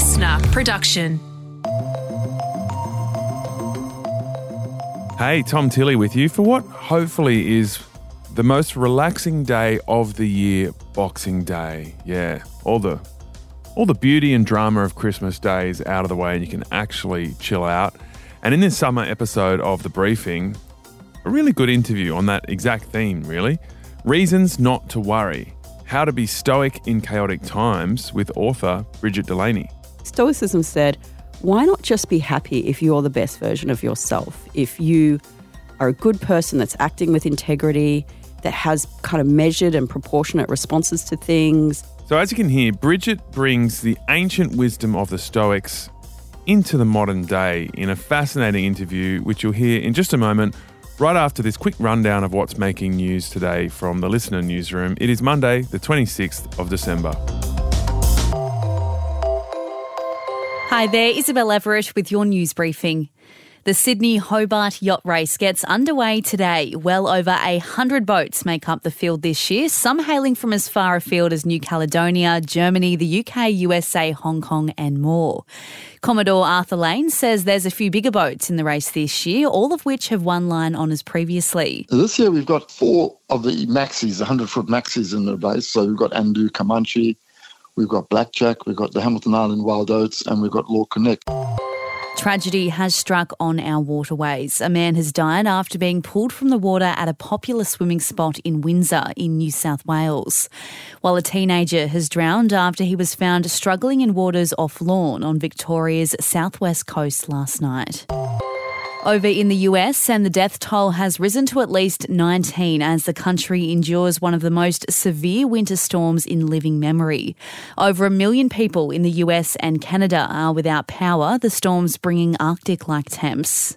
listener production. Hey, Tom Tilley with you for what hopefully is the most relaxing day of the year, Boxing Day. Yeah, all the beauty and drama of Christmas Day is out of the way and you can actually chill out. And in this summer episode of The Briefing, a really good interview on that exact theme, really. Reasons Not to Worry. How to Be Stoic in Chaotic Times with author Brigid Delaney. Stoicism said, why not just be happy if you're the best version of yourself? If you are a good person that's acting with integrity, that has kind of measured and proportionate responses to things. So as you can hear, Brigid brings the ancient wisdom of the Stoics into the modern day in a fascinating interview, which you'll hear in just a moment, right after this quick rundown of what's making news today from the Listener Newsroom. It is Monday, the 26th of December. Hi there, Isabel Everett with your news briefing. The Sydney Hobart Yacht Race gets underway today. Well over 100 boats make up the field this year, some hailing from as far afield as New Caledonia, Germany, the UK, USA, Hong Kong and more. Commodore Arthur Lane says there's a few bigger boats in the race this year, all of which have won line honours previously. This year we've got four of the maxis, 100-foot maxis in the race. So we've got Andu, Comanche, we've got Blackjack, we've got the Hamilton Island Wild Oats and we've got Law Connect. Tragedy has struck on our waterways. A man has died after being pulled from the water at a popular swimming spot in Windsor in New South Wales, while a teenager has drowned after he was found struggling in waters off Lorne on Victoria's southwest coast last night. Over in the US, and the death toll has risen to at least 19 as the country endures one of the most severe winter storms in living memory. Over 1 million people in the US and Canada are without power, the storms bringing Arctic-like temps.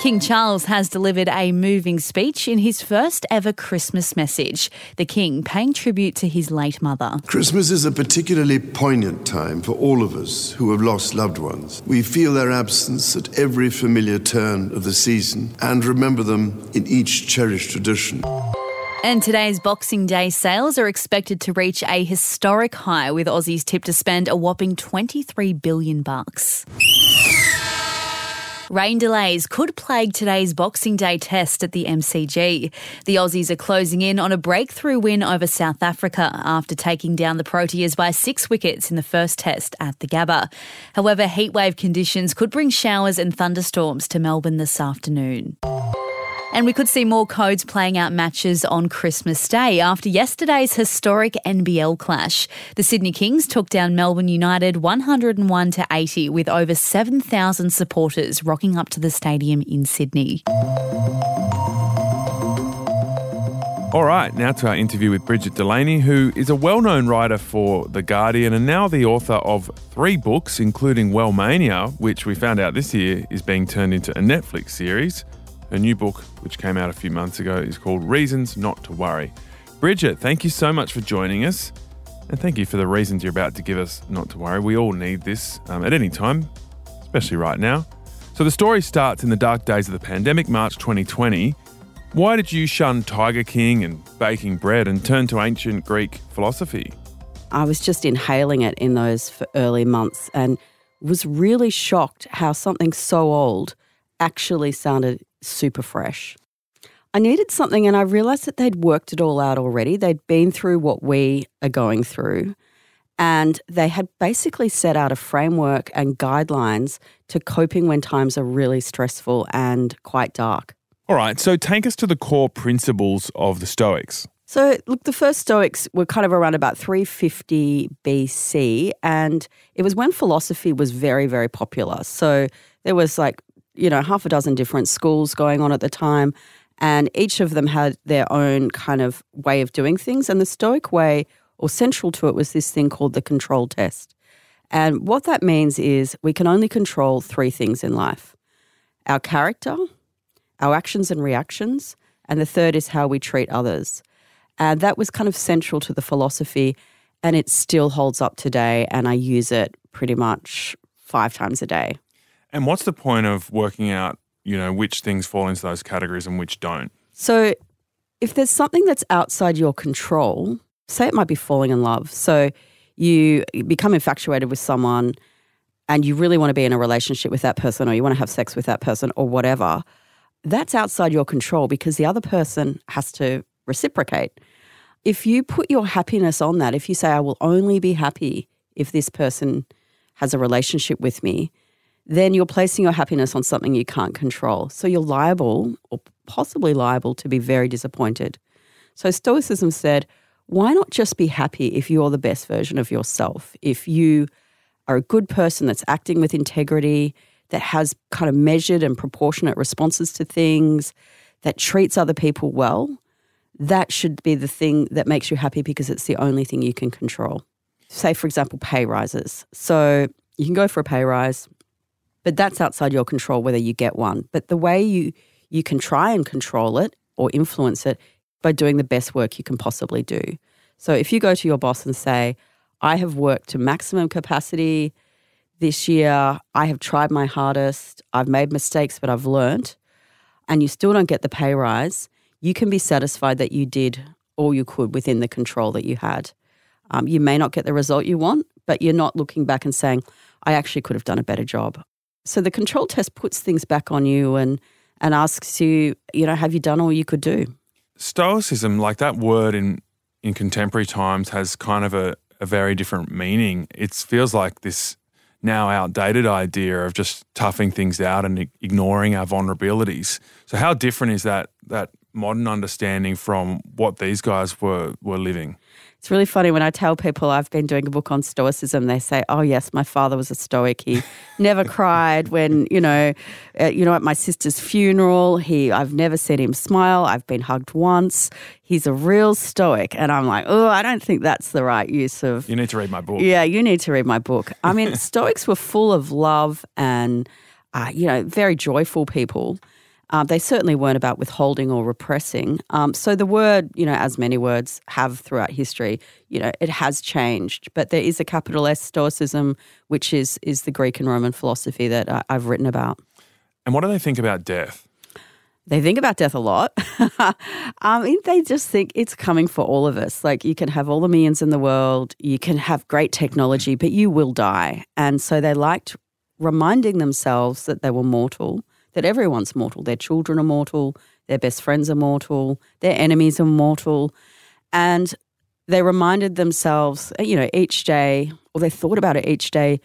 King Charles has delivered a moving speech in his first ever Christmas message, the King paying tribute to his late mother. Christmas is a particularly poignant time for all of us who have lost loved ones. We feel their absence at every familiar turn of the season and remember them in each cherished tradition. And today's Boxing Day sales are expected to reach a historic high, with Aussies tipped to spend a whopping $23 billion. Rain delays could plague today's Boxing Day test at the MCG. The Aussies are closing in on a breakthrough win over South Africa after taking down the Proteas by 6 wickets in the first test at the Gabba. However, heatwave conditions could bring showers and thunderstorms to Melbourne this afternoon. And we could see more codes playing out matches on Christmas Day after yesterday's historic NBL clash. The Sydney Kings took down Melbourne United 101-80 with over 7,000 supporters rocking up to the stadium in Sydney. All right, now to our interview with Brigid Delaney, who is a well-known writer for The Guardian and now the author of 3 books, including Wellmania, which we found out this year is being turned into a Netflix series. Her new book, which came out a few months ago, is called Reasons Not to Worry. Brigid, thank you so much for joining us. And thank you for the reasons you're about to give us not to worry. We all need this at any time, especially right now. So the story starts in the dark days of the pandemic, March 2020. Why did you shun Tiger King and baking bread and turn to ancient Greek philosophy? I was just inhaling it in those early months and was really shocked how something so old actually sounded super fresh. I needed something and I realised that they'd worked it all out already. They'd been through what we are going through and they had basically set out a framework and guidelines to coping when times are really stressful and quite dark. All right, so take us to the core principles of the Stoics. So look, the first Stoics were kind of around about 350 BC and it was when philosophy was very, very popular. So there was half a dozen different schools going on at the time, and each of them had their own kind of way of doing things. And the Stoic way, or central to it, was this thing called the control test. And what that means is we can only control 3 things in life: our character, our actions and reactions, and the third is how we treat others. And that was kind of central to the philosophy, and it still holds up today, and I use it pretty much 5 times a day. And what's the point of working out, which things fall into those categories and which don't? So if there's something that's outside your control, say it might be falling in love. So you become infatuated with someone and you really want to be in a relationship with that person or you want to have sex with that person or whatever, that's outside your control because the other person has to reciprocate. If you put your happiness on that, if you say, I will only be happy if this person has a relationship with me, then you're placing your happiness on something you can't control. So you're liable or possibly liable to be very disappointed. So Stoicism said, why not just be happy if you're the best version of yourself? If you are a good person that's acting with integrity, that has kind of measured and proportionate responses to things, that treats other people well, that should be the thing that makes you happy because it's the only thing you can control. Say, for example, pay rises. So you can go for a pay rise, but that's outside your control whether you get one. But the way you can try and control it or influence it by doing the best work you can possibly do. So if you go to your boss and say, I have worked to maximum capacity this year, I have tried my hardest, I've made mistakes but I've learned, and you still don't get the pay rise, you can be satisfied that you did all you could within the control that you had. You may not get the result you want, but you're not looking back and saying, I actually could have done a better job. So the control test puts things back on you and asks you, have you done all you could do? Stoicism, like that word in contemporary times, has kind of a very different meaning. It feels like this now outdated idea of just toughing things out and ignoring our vulnerabilities. So how different is that modern understanding from what these guys were living? It's really funny when I tell people I've been doing a book on Stoicism, they say, oh yes, my father was a Stoic. He never cried when, at my sister's funeral, I've never seen him smile. I've been hugged once. He's a real Stoic. And I'm like, oh, I don't think that's the right use of... You need to read my book. Yeah, you need to read my book. I mean, Stoics were full of love and, very joyful people. They certainly weren't about withholding or repressing. So the word, as many words have throughout history, it has changed. But there is a capital S Stoicism, which is the Greek and Roman philosophy that I've written about. And what do they think about death? They think about death a lot. They just think it's coming for all of us. Like, you can have all the millions in the world, you can have great technology, but you will die. And so they liked reminding themselves that they were mortal, that everyone's mortal. Their children are mortal, their best friends are mortal, their enemies are mortal. And they reminded themselves, each day, or they thought about it each day,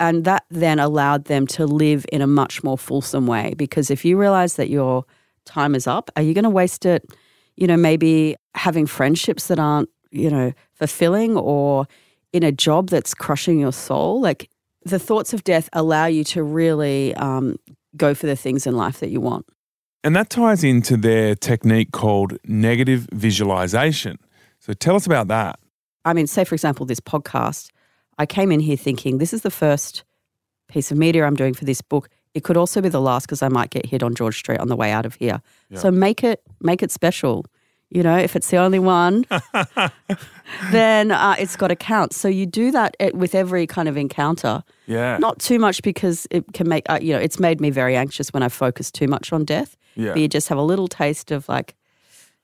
and that then allowed them to live in a much more fulsome way. Because if you realize that your time is up, are you going to waste it, maybe having friendships that aren't, fulfilling, or in a job that's crushing your soul? Like, the thoughts of death allow you to really go for the things in life that you want. And that ties into their technique called negative visualization. So tell us about that. I mean, say, for example, this podcast, I came in here thinking this is the first piece of media I'm doing for this book. It could also be the last because I might get hit on George Street on the way out of here. Yeah. So make it special. If it's the only one, then it's got to count. So you do that with every kind of encounter. Yeah. Not too much because it can make, it's made me very anxious when I focus too much on death. Yeah. But you just have a little taste of like,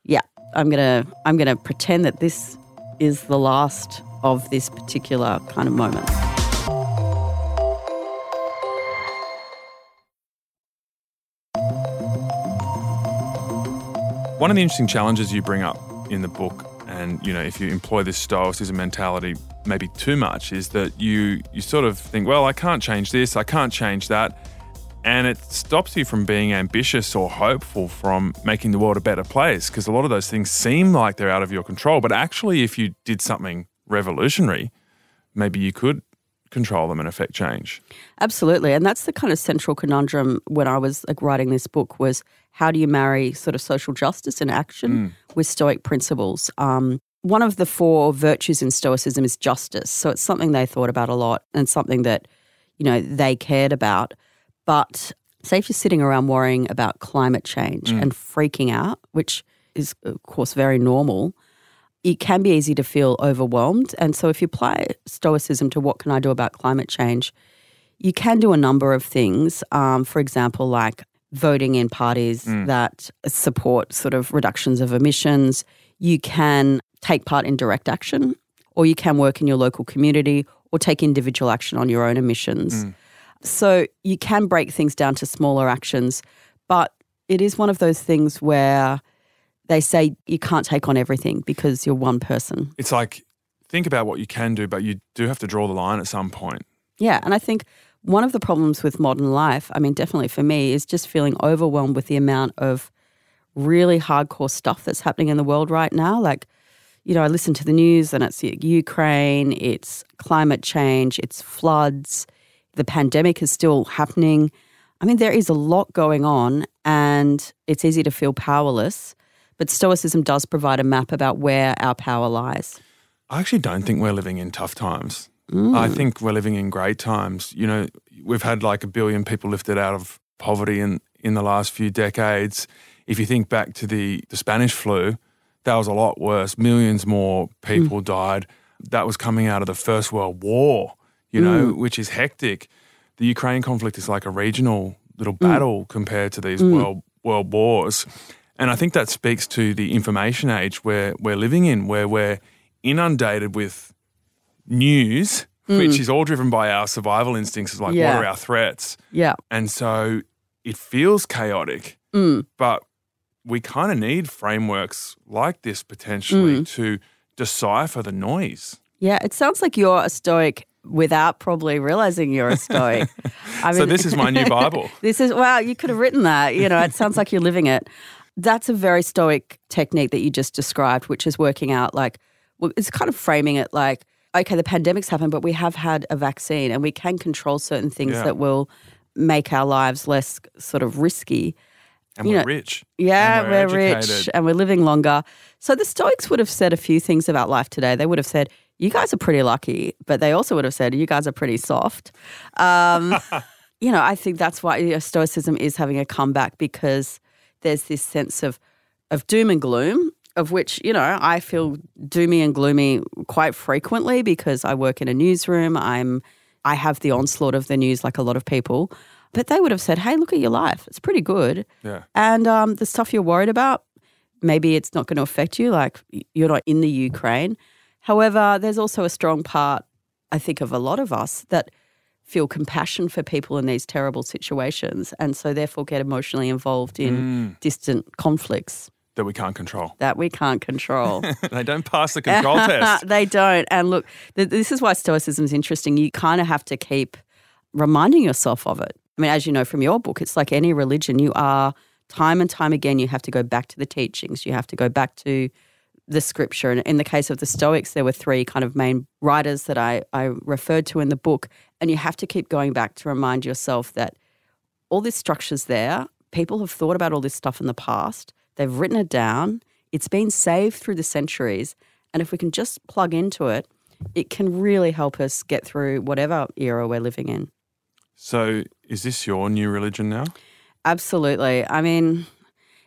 yeah, I'm gonna pretend that this is the last of this particular kind of moment. One of the interesting challenges you bring up in the book, and if you employ this Stoicism mentality maybe too much, is that you sort of think, well, I can't change this, I can't change that, and it stops you from being ambitious or hopeful from making the world a better place, because a lot of those things seem like they're out of your control, but actually if you did something revolutionary, maybe you could control them and affect change. Absolutely. And that's the kind of central conundrum when I was writing this book, was how do you marry sort of social justice and action with Stoic principles? One of the four virtues in Stoicism is justice. So it's something they thought about a lot and something that, they cared about. But say if you're sitting around worrying about climate change and freaking out, which is of course very normal, it can be easy to feel overwhelmed. And so if you apply Stoicism to what can I do about climate change, you can do a number of things. For example, like voting in parties that support sort of reductions of emissions. You can take part in direct action, or you can work in your local community, or take individual action on your own emissions. Mm. So you can break things down to smaller actions, but it is one of those things where they say you can't take on everything because you're one person. It's like, think about what you can do, but you do have to draw the line at some point. Yeah, and I think one of the problems with modern life, I mean, definitely for me, is just feeling overwhelmed with the amount of really hardcore stuff that's happening in the world right now. Like, you know, I listen to the news and it's Ukraine, it's climate change, it's floods, the pandemic is still happening. I mean, there is a lot going on and it's easy to feel powerless, but Stoicism does provide a map about where our power lies. I actually don't think we're living in tough times. Mm. I think we're living in great times. You know, we've had like 1 billion people lifted out of poverty in the last few decades. If you think back to the Spanish flu, that was a lot worse. Millions more people died. That was coming out of the First World War, you know, which is hectic. The Ukraine conflict is like a regional little battle compared to these world wars. And I think that speaks to the information age where we're living in, where we're inundated with news, which is all driven by our survival instincts. It's like, what are our threats? Yeah. And so it feels chaotic, but we kind of need frameworks like this potentially to decipher the noise. Yeah, it sounds like you're a Stoic without probably realising you're a Stoic. I mean, so this is my new Bible. This is, wow, you could have written that. You know, it sounds like you're living it. That's a very Stoic technique that you just described, which is working out like, well, it's kind of framing it like, okay, the pandemic's happened, but we have had a vaccine and we can control certain things that will make our lives less sort of risky. And we're rich. Yeah, and we're rich and we're living longer. So the Stoics would have said a few things about life today. They would have said, you guys are pretty lucky, but they also would have said, you guys are pretty soft. You know, I think that's why Stoicism is having a comeback because there's this sense of doom and gloom, of which, you know, I feel doomy and gloomy quite frequently because I work in a newsroom. I have the onslaught of the news like a lot of people. But they would have said, hey, look at your life. It's pretty good. Yeah. And the stuff you're worried about, maybe it's not going to affect you, like you're not in the Ukraine. However, there's also a strong part, I think, of a lot of us that feel compassion for people in these terrible situations and so therefore get emotionally involved in distant conflicts. That we can't control. That we can't control. They don't pass the control test. They don't. And look, this is why Stoicism is interesting. You kind of have to keep reminding yourself of it. I mean, as you know from your book, it's like any religion. You are, time and time again, you have to go back to the teachings. You have to go back to the scripture. And in the case of the Stoics, there were three kind of main writers that I referred to in the book. And you have to keep going back to remind yourself that all this structure's there. People have thought about all this stuff in the past. They've written it down. It's been saved through the centuries. And if we can just plug into it, it can really help us get through whatever era we're living in. So is this your new religion now? Absolutely. I mean,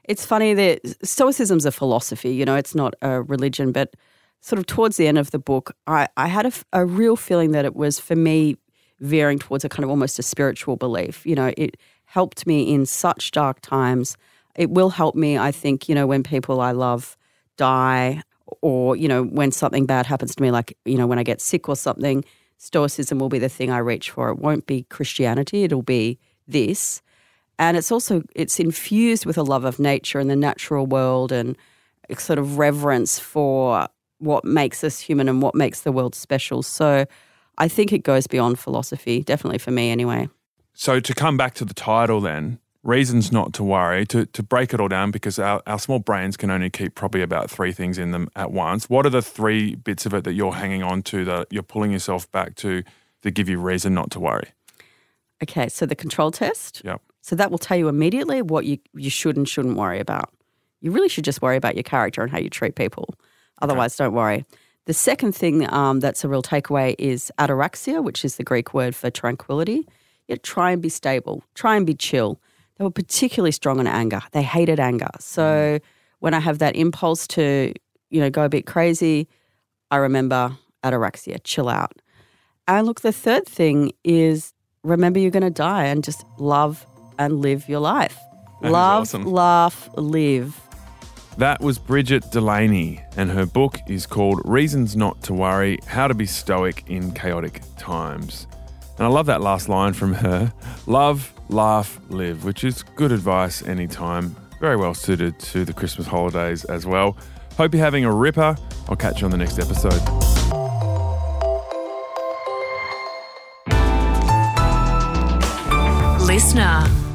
it's funny that Stoicism's a philosophy, you know, it's not a religion, but sort of towards the end of the book, I had a real feeling that it was, for me, veering towards a kind of almost a spiritual belief. You know, it helped me in such dark times. It will help me, I think, you know, when people I love die or, you know, when something bad happens to me, like, you know, when I get sick or something, Stoicism will be the thing I reach for. It won't be Christianity. It'll be this. And it's also, it's infused with a love of nature and the natural world and a sort of reverence for what makes us human and what makes the world special. So I think it goes beyond philosophy, definitely for me anyway. So to come back to the title then, Reasons Not to Worry, to break it all down because our small brains can only keep probably about three things in them at once. What are the three bits of it that you're hanging on to, that you're pulling yourself back to give you reason not to worry? Okay, so the control test. Yep. So that will tell you immediately what you should and shouldn't worry about. You really should just worry about your character and how you treat people. Otherwise, don't worry. The second thing that's a real takeaway is ataraxia, which is the Greek word for tranquility. You try and be stable. Try and be chill. They were particularly strong on anger. They hated anger. So when I have that impulse to, you know, go a bit crazy, I remember ataraxia, chill out. And look, the third thing is remember you're going to die and just love and live your life. That is awesome. Laugh, live. That was Brigid Delaney, and her book is called Reasons Not to Worry, How to Be Stoic in Chaotic Times. And I love that last line from her, love, laugh, live, which is good advice anytime. Very well suited to the Christmas holidays as well. Hope you're having a ripper. I'll catch you on the next episode. Listener.